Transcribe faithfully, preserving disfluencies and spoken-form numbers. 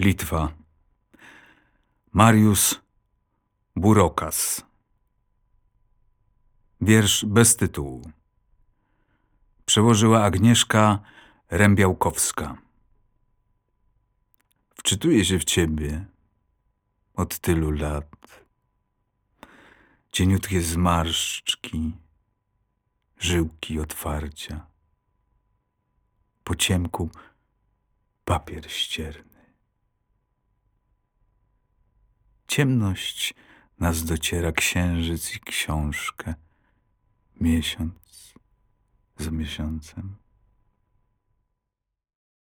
Litwa. Mariusz Burokas. Wiersz bez tytułu. Przełożyła Agnieszka Rębiałkowska. Wczytuję się w ciebie od tylu lat. Cieniutkie zmarszczki, żyłki otwarcia. Po ciemku papier ścierny. Ciemność nas dociera, księżyc i książkę. Miesiąc za miesiącem.